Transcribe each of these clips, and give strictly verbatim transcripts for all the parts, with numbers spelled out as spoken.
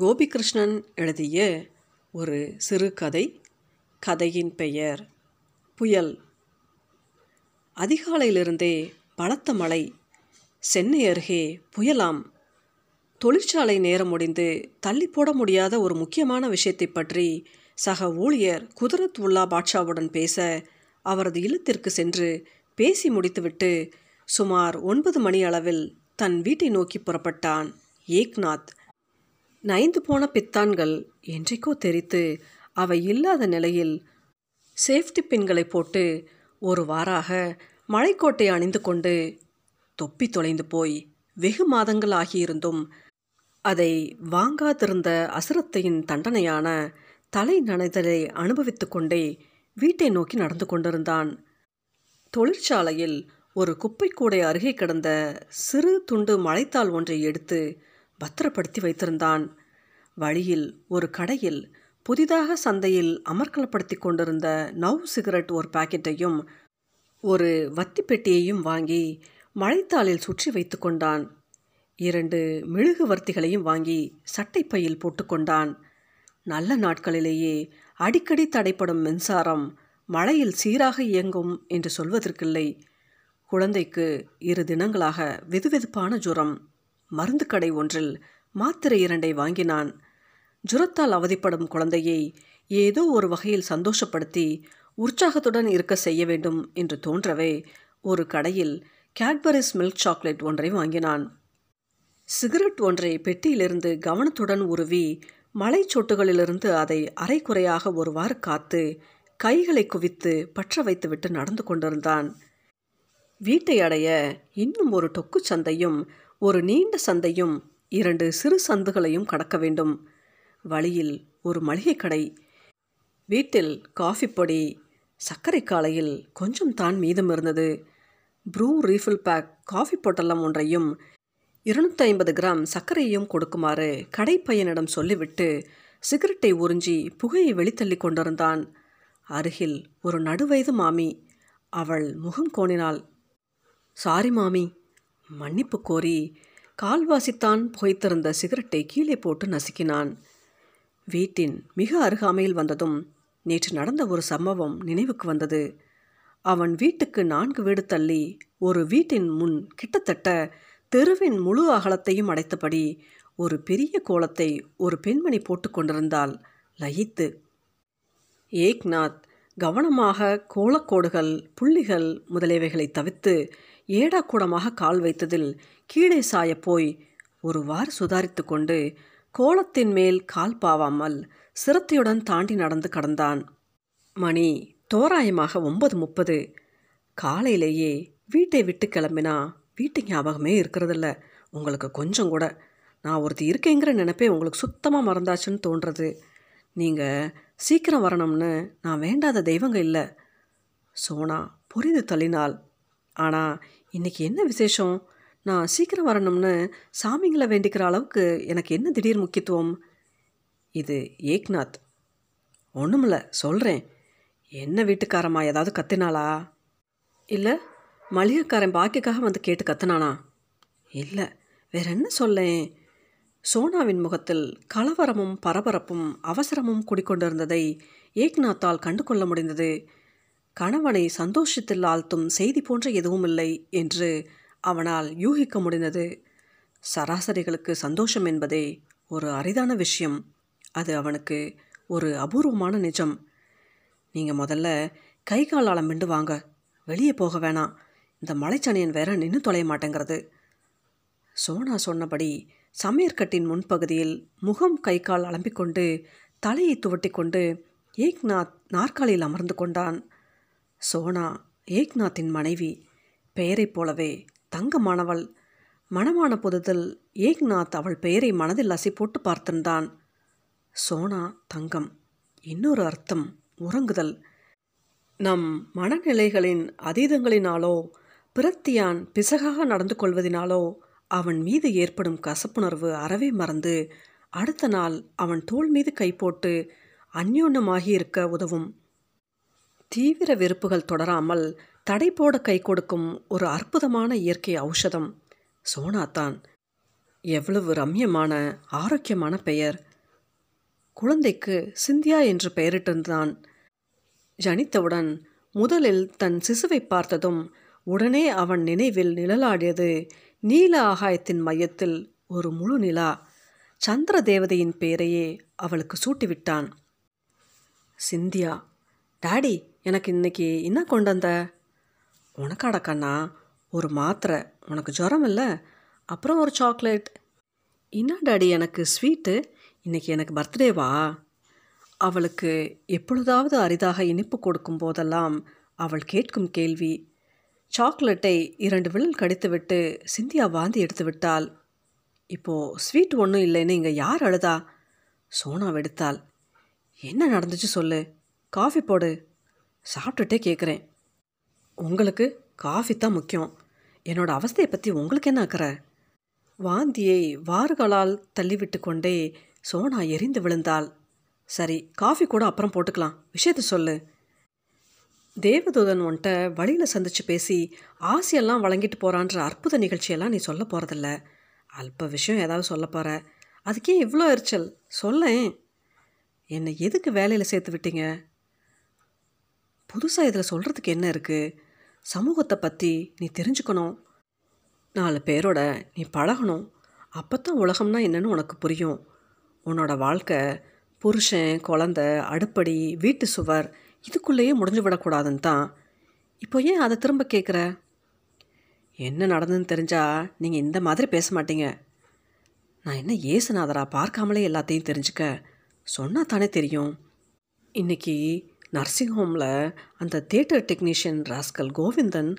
கோபிகிருஷ்ணன் எழுதிய ஒரு சிறுகதை. கதையின் பெயர் புயல். அதிகாலையிலிருந்தே பலத்த மழை. சென்னை அருகே புயலாம். தொழிற்சாலை நேரம் முடிந்து தள்ளி போட முடியாத ஒரு முக்கியமான விஷயத்தை பற்றி சக ஊழியர் குதிரத்வுல்லா பாட்ஷாவுடன் பேச அவரது இல்லத்திற்கு சென்று பேசி முடித்துவிட்டு சுமார் ஒன்பது மணி அளவில் தன் வீட்டை நோக்கி புறப்பட்டான் ஏக்நாத். நைந்து போன பித்தான்கள் என்றைக்கோ தெரித்து அவை இல்லாத நிலையில் சேஃப்டி பின்களை போட்டு ஒரு வாராக மழைக்கோட்டை அணிந்து கொண்டு தொப்பி தொலைந்து போய் வெகு மாதங்கள் ஆகியிருந்தும் அதை வாங்காதிருந்த அசுரத்தையின் தண்டனையான தலை நனைதலை அனுபவித்து கொண்டே வீட்டை நோக்கி நடந்து கொண்டிருந்தான். தொழிற்சாலையில் ஒரு குப்பைக்கூடை அருகே கிடந்த சிறு துண்டு மழைத்தாள் ஒன்றை எடுத்து பத்திரப்படுத்தி வைத்திருந்தான். வழியில் ஒரு கடையில் புதிதாக சந்தையில் அமர்க்கலப்படுத்தி கொண்டிருந்த நவ் சிகரெட் ஒரு பாக்கெட்டையும் ஒரு வத்தி பெட்டியையும் வாங்கி மழைத்தாளில் சுற்றி வைத்து கொண்டான். இரண்டு மெழுகு வர்த்திகளையும் வாங்கி சட்டைப்பையில் போட்டுக்கொண்டான். நல்ல நாட்களிலேயே அடிக்கடி தடைப்படும் மின்சாரம் மழையில் சீராக இயங்கும் என்று சொல்வதற்கில்லை. குழந்தைக்கு இரு தினங்களாக வெதுவெதுப்பான ஜுரம். மருந்து கடை ஒன்றில் மாத்திரை இரண்டை வாங்கினான். ஜுரத்தால் அவதிப்படும் குழந்தையை ஏதோ ஒரு வகையில் சந்தோஷப்படுத்தி உற்சாகத்துடன் இருக்க செய்ய வேண்டும் என்று தோன்றவே ஒரு கடையில் கேட்பரிஸ் மில்க் சாக்லேட் ஒன்றை வாங்கினான். சிகரெட் ஒன்றை பெட்டியிலிருந்து கவனத்துடன் உருவி மலை சொட்டுகளிலிருந்து அதை அரைக்குறையாக ஒருவாறு காத்து கைகளை குவித்து பற்ற வைத்துவிட்டு நடந்து கொண்டிருந்தான். வீட்டை அடைய இன்னும் ஒரு டொக்கு சந்தையும் ஒரு நீண்ட சந்தையும் இரண்டு சிறு சந்துகளையும் கடக்க வேண்டும். வழியில் ஒரு மளிகை கடை. வீட்டில் காஃபி பொடி, சர்க்கரை காலையில் கொஞ்சம் தான் மீதம் இருந்தது. ப்ரூ ரீஃபில் பேக் காஃபி பொட்டலம் ஒன்றையும் இருநூற்றி ஐம்பது கிராம் சர்க்கரையையும் கொடுக்குமாறு கடை பையனிடம் சொல்லிவிட்டு சிகரெட்டை உறிஞ்சி புகையை வெளித்தள்ளி கொண்டிருந்தான். அருகில் ஒரு நடுவயது மாமி. அவள் முகம் கோணினாள். சாரி மாமி, மன்னிப்பு கோரி கால்வாசித்தான் புகைத்திருந்த சிகரெட்டை கீழே போட்டு நசுக்கினான். வீட்டின் மிக அருகாமையில் வந்ததும் நேற்று நடந்த ஒரு சம்பவம் நினைவுக்கு வந்தது. அவன் வீட்டுக்கு நான்கு வீடு தள்ளி ஒரு வீட்டின் முன் கிட்டத்தட்ட தெருவின் முழு அகலத்தையும் அடைத்தபடி ஒரு பெரிய கோலத்தை ஒரு பெண்மணி போட்டு கொண்டிருந்தாள் லயித்து. ஏக்நாத் கவனமாக கோலக்கோடுகள், புள்ளிகள் முதலியவைகளை தவிர்த்து ஏடாக்கூடமாக கால் வைத்ததில் கீழே சாயப்போய் ஒருவாறு சுதாரித்து கொண்டு கோலத்தின் மேல் கால் பாவாமல் சிரத்தையுடன் தாண்டி நடந்து கடந்தான். மணி தோராயமாக ஒன்பது முப்பது. காலையிலேயே வீட்டை விட்டு கிளம்பினா வீட்டு ஞாபகமே இருக்கிறதில்ல உங்களுக்கு கொஞ்சம் கூட. நான் ஒருத்தி இருக்கேங்கிற நினைப்பே உங்களுக்கு சுத்தமாக மறந்தாச்சுன்னு தோன்றது. நீங்கள் சீக்கிரம் வரணும்னு நான் வேண்டாத தெய்வங்க இல்லை. சோனா புரிந்து தள்ளினாள். ஆனால் இன்றைக்கி என்ன விசேஷம்? நான் சீக்கிரம் வரணும்னு சாமிங்களை வேண்டிக்கிற அளவுக்கு எனக்கு என்ன திடீர் முக்கியத்துவம்? இது ஏக்நாத். ஒன்றுமில்ல, சொல்கிறேன். என்ன வீட்டுக்காரம்மா ஏதாவது கத்தினாளா? இல்லை மளிகைக்காரன் பாக்கிக்காக வந்து கேட்டு கத்தினானா? இல்லை, வேற என்ன சொல்லேன்? சோனாவின் முகத்தில் கலவரமும் பரபரப்பும் அவசரமும் குடிக்கொண்டிருந்ததை ஏக்நாத்தால் கண்டு கொள்ள முடிந்தது. கணவனை சந்தோஷத்தில் ஆழ்த்தும் செய்தி போன்ற எதுவும் இல்லை என்று அவனால் யூகிக்க முடிந்தது. சராசரிகளுக்கு சந்தோஷம் என்பதே ஒரு அரிதான விஷயம். அது அவனுக்கு ஒரு அபூர்வமான நிஜம். நீங்கள் முதல்ல கை கால் அலம்பிண்டு வாங்க, வெளியே போக வேணாம். இந்த மலைச்சனியன் வேற நின்று தொலைய மாட்டேங்கிறது. சோனா சொன்னபடி சமையற்கட்டின் முன்பகுதியில் முகம் கை கால் அலம்பிக்கொண்டு தலையை துவட்டி கொண்டு ஏக்நாத் நாற்காலியில் அமர்ந்து கொண்டான். சோனா ஏக்நாத்தின் மனைவி. பெயரைப் போலவே தங்கமானவள். மனமான புதுதில் ஏக்நாத் அவள் பெயரை மனதில் அசை போட்டு பார்த்திருந்தான். சோனா தங்கம். இன்னொரு அர்த்தம் உறங்குதல். நம் மனநிலைகளின் அதீதங்களினாலோ பிரத்தியான் பிசகாக நடந்து கொள்வதினாலோ அவன் மீது ஏற்படும் கசப்புணர்வு அறவே மறந்து அடுத்த நாள் அவன் தோள் மீது கை போட்டு அந்யோன்யமாகியிருக்க உதவும். தீவிர வெறுப்புகள் தொடராமல் தடை போட கை கொடுக்கும் ஒரு அற்புதமான இயற்கை ஔஷதம் சோனாத்தான். எவ்வளவு ரம்யமான ஆரோக்கியமான பெயர்! குழந்தைக்கு சிந்தியா என்று பெயரிட்டிருந்தான். ஜனித்தவுடன் முதலில் தன் சிசுவை பார்த்ததும் உடனே அவன் நினைவில் நிழலாடியது நீல ஆகாயத்தின் மையத்தில் ஒரு முழு நிலா. சந்திர தேவதையின் பெயரையே அவளுக்கு சூட்டிவிட்டான். சிந்தியா. டாடி, எனக்கு இன்னைக்கு என்ன கொண்டு வந்த? உனக்காடக்கண்ணா, ஒரு மாத்திரை, உனக்கு ஜுரம் இல்லை, அப்புறம் ஒரு சாக்லேட். என்ன டாடி எனக்கு ஸ்வீட்டு? இன்றைக்கி எனக்கு பர்த்டேவா? அவளுக்கு எப்பொழுதாவது அரிதாக இனிப்பு கொடுக்கும் போதெல்லாம் அவள் கேட்கும் கேள்வி. சாக்லேட்டை இரண்டு விரல் கடித்துவிட்டு சிந்தியா வாந்தி எடுத்து விட்டாள். இப்போது ஸ்வீட் ஒன்றும் இல்லைன்னு இங்கே யார் அழுதா? சோனா எடுத்தாள். என்ன நடந்துச்சு சொல்லு, காஃபி போடு. சாப்பிட்டுட்டே கேட்குறேன். உங்களுக்கு காஃபி தான் முக்கியம், என்னோடய அவஸ்தையை பற்றி உங்களுக்கு என்ன ஆக்குற? வாந்தியை வாறுகளால் தள்ளிவிட்டு கொண்டே சோனா எரிந்து விழுந்தாள். சரி, காஃபி கூட அப்புறம் போட்டுக்கலாம், விஷயத்தை சொல்லு. தேவதூதன் உன்ட்ட வழியில் சந்தித்து பேசி ஆசையெல்லாம் வழங்கிட்டு போகிறான்ற அற்புத நிகழ்ச்சியெல்லாம் நீ சொல்ல போகிறதில்ல. அல்ப விஷயம் ஏதாவது சொல்ல போகிற, அதுக்கே இவ்வளோ எரிச்சல்? சொல்லேன், என்னை எதுக்கு வேலையில் சேர்த்து விட்டீங்க? புதுசாக இதில் சொல்கிறதுக்கு என்ன இருக்குது? சமூகத்தை பற்றி நீ தெரிஞ்சுக்கணும், நாலு பேரோட நீ பழகணும், அப்போ தான் உலகம்னா என்னென்னு உனக்கு புரியும். உன்னோட வாழ்க்கை புருஷன், குழந்த, அடுப்படி, வீட்டு சுவர், இதுக்குள்ளேயே முடிஞ்சு விடக்கூடாதுன்னு தான். இப்போ ஏன் அதை திரும்ப கேட்குற? என்ன நடந்ததுன்னு தெரிஞ்சால் நீங்கள் இந்த மாதிரி பேச மாட்டீங்க. நான் என்ன ஏசுநாதரா? பார்க்காமலே எல்லாத்தையும் தெரிஞ்சுக்க சொன்னால் தானே தெரியும். இன்றைக்கி நர்சிங் ஹோமில் அந்த theatre technician rascal Govindan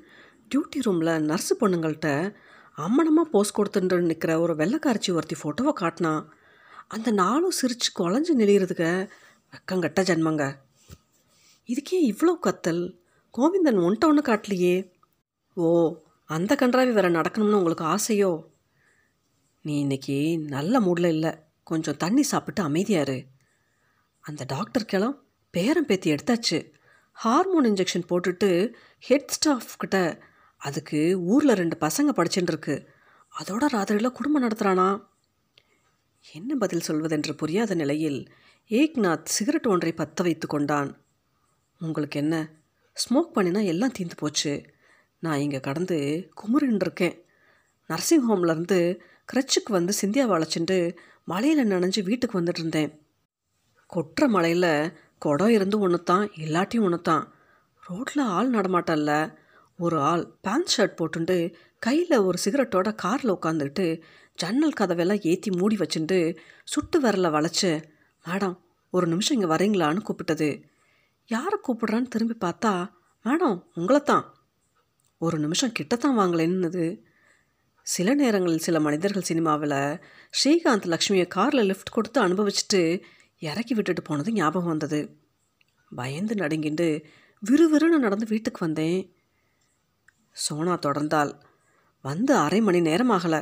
duty ரூமில் நர்ஸு பொண்ணுங்கள்கிட்ட அம்மனமாக போஸ்ட் கொடுத்துட்டு நிற்கிற ஒரு வெள்ளைக்காரச்சி ஒருத்தி ஃபோட்டோவை காட்டினான். அந்த நாளும் சிரித்து குழஞ்சி நெளிகிறதுக்க வெக்கங்கட்ட ஜன்மங்க. இதுக்கே இவ்வளோ கத்தல்? கோவிந்தன் ஒன்ட்ட ஒன்று காட்டலையே. ஓ, அந்த கன்றாவி வேறு நடக்கணும்னு உங்களுக்கு ஆசையோ? நீ இன்றைக்கி நல்ல மூடில் இல்லை, கொஞ்சம் தண்ணி சாப்பிட்டு அமைதியாரு. அந்த டாக்டருக்கெல்லாம் பேரம் பேத்தி எடுத்தாச்சு, ஹார்மோன் இன்ஜெக்ஷன் போட்டுட்டு ஹெட் ஸ்டாஃப்கிட்ட. அதுக்கு ஊரில் ரெண்டு பசங்க படிச்சுட்டு இருக்கு, அதோட ராத்திரியில் குடும்பம் நடத்துகிறானா? என்ன பதில் சொல்வதென்று புரியாத நிலையில் ஏக்நாத் சிகரெட் ஒன்றை பற்ற வைத்து கொண்டான். உங்களுக்கு என்ன, ஸ்மோக் பண்ணினா எல்லாம் தீர்ந்து போச்சு. நான் இங்கே கடந்து குமுறின்னு இருக்கேன். நர்சிங் ஹோம்லேருந்து கிரச்சுக்கு வந்து சிந்தியாவை அழைச்சிட்டு மலையில் நனைஞ்சு வீட்டுக்கு வந்துட்டு இருந்தேன். கொட்டுற மலையில் குடம் இருந்து ஒன்று தான், இல்லாட்டியும் ஒன்று தான். ரோட்டில் ஆள் நடமாட்டல்ல. ஒரு ஆள் பேண்ட் ஷர்ட் போட்டுண்டு கையில் ஒரு சிகரெட்டோட காரில் உட்காந்துக்கிட்டு ஜன்னல் கதவெல்லாம் ஏற்றி மூடி வச்சுட்டு சுட்டு விரலை வளைச்சு, மேடம் ஒரு நிமிஷம் இங்கே வரீங்களான்னு கூப்பிட்டது. யாரை கூப்பிட்றான்னு திரும்பி பார்த்தா, மேடம் உங்களைத்தான். ஒரு நிமிஷம் கிட்டத்தான் வாங்கலேன்னுது. சில நேரங்களில் சில மனிதர்கள் சினிமாவில் ஸ்ரீகாந்த் லக்ஷ்மியை காரில் லிஃப்ட் கொடுத்து அனுபவிச்சுட்டு இறக்கி விட்டுட்டு போனது ஞாபகம் வந்தது. பயந்து நடுங்கிட்டு விறுவிறுன்னு நடந்து வீட்டுக்கு வந்தேன். சோனா தொடர்ந்தால், வந்து அரை மணி நேரம் ஆகலை,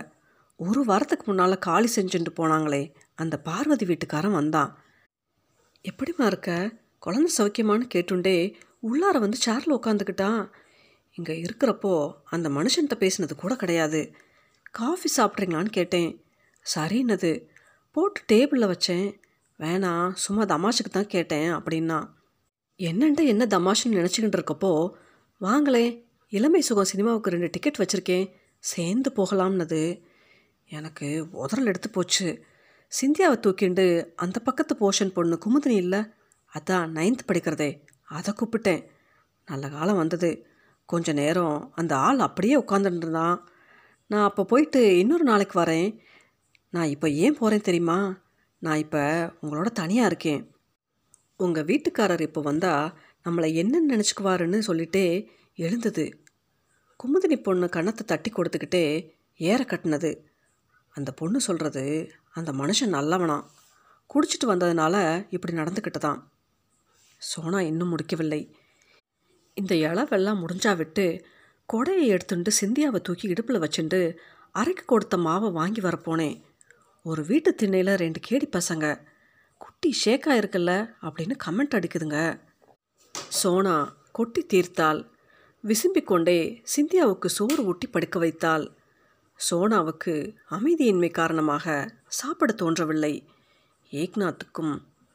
ஒரு வாரத்துக்கு முன்னால் காலி செஞ்சுட்டு போனாங்களே அந்த பார்வதி வீட்டுக்காரன் வந்தான். எப்படிமா இருக்க, குழந்தை சௌக்கியமானு கேட்டுண்டே உள்ளார வந்து சேரில் உட்காந்துக்கிட்டான். இங்கே இருக்கிறப்போ அந்த மனுஷன்கிட்ட பேசினது கூட கிடையாது. காஃபி சாப்பிட்றீங்களான்னு கேட்டேன். சரின்னது போட்டு டேபிளில் வச்சேன். வேணாம், சும்மா தமாஷுக்கு தான் கேட்டேன் அப்படின்னா. என்னென்ட்டு என்ன தமாஷுன்னு நினச்சிக்கிட்டு இருக்கப்போ, வாங்களே இளமை சுகம் சினிமாவுக்கு ரெண்டு டிக்கெட் வச்சுருக்கேன், சேர்ந்து போகலாம்னது. எனக்கு உதறல் எடுத்து போச்சு. சிந்தியாவை தூக்கிண்டு அந்த பக்கத்து போஷன் பொண்ணு குமுதினி இல்லை, அதான் நைன்த் படிக்கிறதே, அதை கூப்பிட்டேன். நல்ல காலம் வந்தது. கொஞ்ச நேரம் அந்த ஆள் அப்படியே உட்காந்துட்டுருந்தான். நான் அப்போ போயிட்டு இன்னொரு நாளைக்கு வரேன். நான் இப்போ ஏன் போகிறேன் தெரியுமா? நான் இப்போ உங்களோட தனியாக இருக்கேன். உங்கள் வீட்டுக்காரர் இப்போ வந்தால் நம்மளை என்னென்னு நினச்சிக்குவாருன்னு சொல்லிட்டே எழுந்தது. குமுதினி பொண்ணு கண்ணத்தை தட்டி கொடுத்துக்கிட்டே ஏற கட்டினது. அந்த பொண்ணு சொல்கிறது, அந்த மனுஷன் நல்லவனாம், குடிச்சிட்டு வந்ததுனால இப்படி நடந்துக்கிட்டு தான். சோனா இன்னும் முடிக்கவில்லை. இந்த இளவெல்லாம் முடிஞ்சா விட்டு கொடையை எடுத்துட்டு சிந்தியாவை தூக்கி இடுப்பில் வச்சுட்டு அரைக்கு கொடுத்த மாவை வாங்கி வரப்போனேன். ஒரு வீட்டு திண்ணையில் ரெண்டு கேடி பசங்க, குட்டி ஷேக்காக இருக்குல்ல அப்படின்னு கமெண்ட் அடிக்குதுங்க. சோனா கொட்டி தீர்த்தாள். விசும்பிக் கொண்டே சிந்தியாவுக்கு சோறு ஊட்டி படுக்க வைத்தாள். சோனாவுக்கு அமைதியின்மை காரணமாக சாப்பிட தோன்றவில்லை. ஏக்நாத்துக்கும்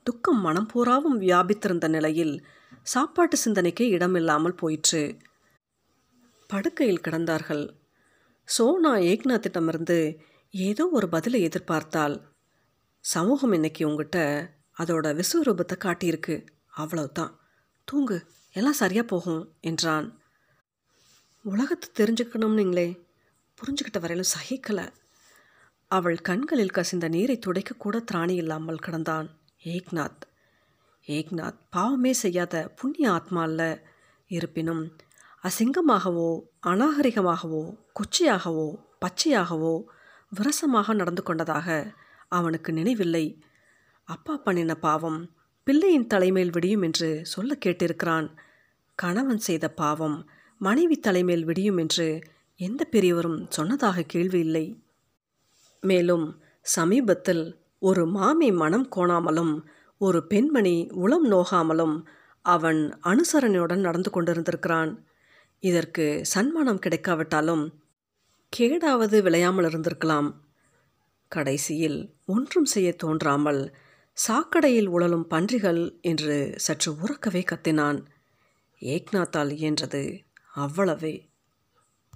துக்கம் மனம் பூராவும் வியாபித்திருந்த நிலையில் சாப்பாட்டு சிந்தனைக்கே இடமில்லாமல் போயிற்று. படுக்கையில் கிடந்தார்கள். சோனா ஏக்நாத்திடமிருந்து ஏதோ ஒரு பதிலை எதிர்பார்த்தாள். சமூகம் இன்னைக்கு உங்ககிட்ட அதோட விஸ்வரூபத்தை காட்டியிருக்கு, அவ்வளவுதான், தூங்கு, எல்லாம் சரியாக போகும் என்றான். உலகத்தை தெரிஞ்சுக்கணும்னுங்களே, புரிஞ்சுக்கிட்ட வரையிலும் சகிக்கலை. அவள் கண்களில் கசிந்த நீரை துடைக்கக்கூட திராணி இல்லாமல் கிடந்தான் ஏக்நாத். ஏக்நாத் பாவமே செய்யாத புண்ணிய ஆத்மா அல்ல. இருப்பினும் அசிங்கமாகவோ அநாகரிகமாகவோ கொச்சையாகவோ பச்சையாகவோ விரசமாக நடந்து கொண்டதாக அவனுக்கு நினைவில்லை. அப்பா பண்ணின பாவம் பிள்ளையின் தலைமேல் விடியும் என்று சொல்ல கேட்டிருக்கிறான். கணவன் செய்த பாவம் மனைவி தலைமேல் விடியும் என்று எந்த பெரியவரும் சொன்னதாக கேள்வி இல்லை. மேலும் சமீபத்தில் ஒரு மாமி மனம் கோணாமலும் ஒரு பெண்மணி உளம் நோகாமலும் அவன் அனுசரணையுடன் நடந்து கொண்டிருந்திருக்கிறான். இதற்கு சன்மானம் கிடைக்காவிட்டாலும் கேடாவது விளையாமல் இருந்திருக்கலாம். கடைசியில் ஒன்றும் செய்ய தோன்றாமல் சாக்கடையில் உழலும் பன்றிகள் என்று சற்று உறக்கவே கத்தினான். ஏக்நாத்தால் இயன்றது அவ்வளவே.